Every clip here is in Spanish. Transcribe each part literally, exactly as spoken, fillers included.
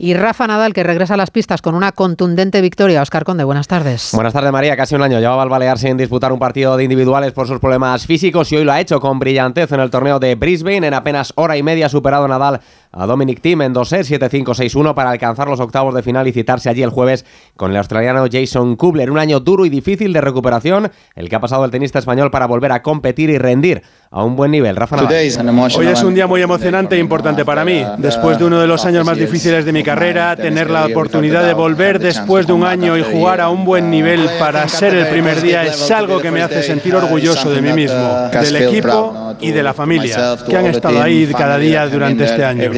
Y Rafa Nadal, que regresa a las pistas con una contundente victoria. Oscar Conde, buenas tardes. Buenas tardes, María. Casi un año llevaba el balear sin disputar un partido de individuales por sus problemas físicos y hoy lo ha hecho con brillantez en el torneo de Brisbane. En apenas hora y media ha superado Nadal a Dominic Thiem en dos sets, siete cinco, seis uno, para alcanzar los octavos de final y citarse allí el jueves con el australiano Jason Kubler. Un año duro y difícil de recuperación, el que ha pasado el tenista español para volver a competir y rendir a un buen nivel. Rafa Nadal. Hoy es un día muy emocionante e importante para mí. Después de uno de los años más difíciles de mi carrera, tener la oportunidad de volver después de un año y jugar a un buen nivel para ser el primer día es algo que me hace sentir orgulloso de mí mismo, del equipo y de la familia que han estado ahí cada día durante este año.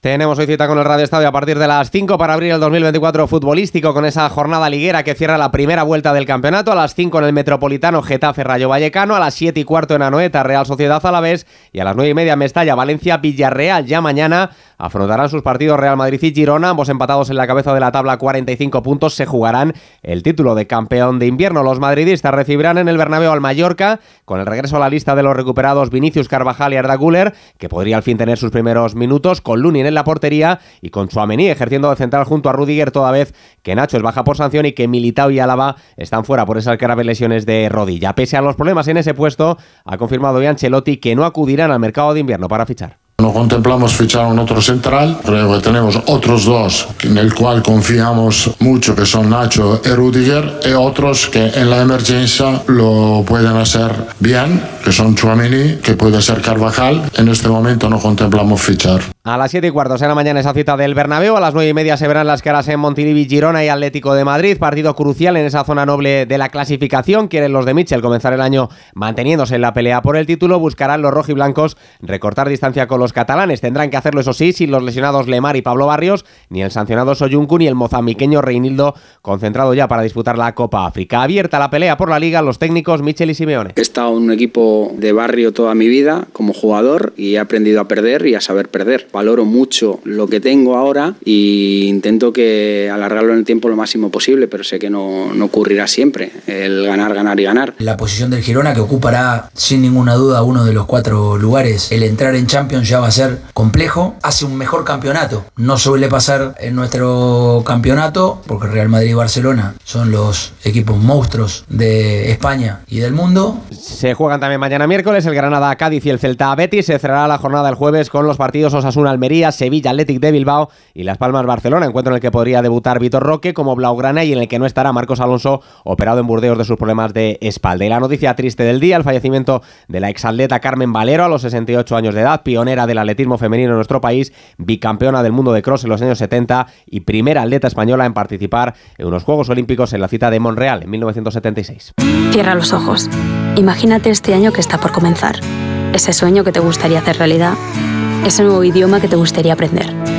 Tenemos hoy cita con el Radio Estadio a partir de las cinco para abrir el dos mil veinticuatro futbolístico con esa jornada liguera que cierra la primera vuelta del campeonato. A las cinco en el Metropolitano, Getafe Rayo Vallecano. A las siete y cuarto en Anoeta, Real Sociedad Alavés. Y a las nueve y media en Mestalla, Valencia Villarreal. Ya mañana afrontarán sus partidos Real Madrid y Girona, ambos empatados en la cabeza de la tabla, cuarenta y cinco puntos. Se jugarán el título de campeón de invierno. Los madridistas recibirán en el Bernabéu al Mallorca, con el regreso a la lista de los recuperados Vinicius, Carvajal y Arda Güler, que podría al fin tener sus primeros minutos, con Lunin en la portería y con Tchouaméni ejerciendo de central junto a Rudiger, toda vez que Nacho es baja por sanción y que Militao y Alaba están fuera por esas graves lesiones de rodilla. Pese a los problemas en ese puesto, ha confirmado hoy Ancelotti que no acudirán al mercado de invierno para fichar. No contemplamos fichar un otro central, creo que tenemos otros dos en el cual confiamos mucho, que son Nacho y Rudiger, y otros que en la emergencia lo pueden hacer bien, que son Tchouaméni, que puede ser Carvajal. En este momento no contemplamos fichar. A las siete y cuarto será mañana esa cita del Bernabéu, a las nueve y media se verán las caras en Montilivi, Girona y Atlético de Madrid, partido crucial en esa zona noble de la clasificación. Quieren los de Michel comenzar el año manteniéndose en la pelea por el título, buscarán los rojiblancos recortar distancia con los catalanes. Tendrán que hacerlo, eso sí, sin los lesionados Lemar y Pablo Barrios, ni el sancionado Soyuncu, ni el mozambiqueño Reinildo, concentrado ya para disputar la Copa África. Abierta la pelea por la Liga, los técnicos Michel y Simeone. He estado en un equipo de barrio toda mi vida como jugador y he aprendido a perder y a saber perder. Valoro mucho lo que tengo ahora e intento que alargarlo en el tiempo lo máximo posible, pero sé que no, no ocurrirá siempre el ganar, ganar y ganar. La posición del Girona, que ocupará sin ninguna duda uno de los cuatro lugares, el entrar en Champions ya va a ser complejo, hace un mejor campeonato. No suele pasar en nuestro campeonato, porque Real Madrid y Barcelona son los equipos monstruos de España y del mundo. Se juegan también mañana miércoles el Granada a Cádiz y el Celta a Betis. Se cerrará la jornada el jueves con los partidos Osasuna-Almería, Sevilla-Athletic de Bilbao y Las Palmas-Barcelona, encuentro en el que podría debutar Vitor Roque como blaugrana y en el que no estará Marcos Alonso, operado en Burdeos de sus problemas de espalda. Y la noticia triste del día, el fallecimiento de la exatleta Carmen Valero a los sesenta y ocho años de edad, pionera de del atletismo femenino en nuestro país, bicampeona del mundo de cross en los años setenta y primera atleta española en participar en unos Juegos Olímpicos en la cita de Montreal en mil novecientos setenta y seis. Cierra los ojos. Imagínate este año que está por comenzar. Ese sueño que te gustaría hacer realidad. Ese nuevo idioma que te gustaría aprender.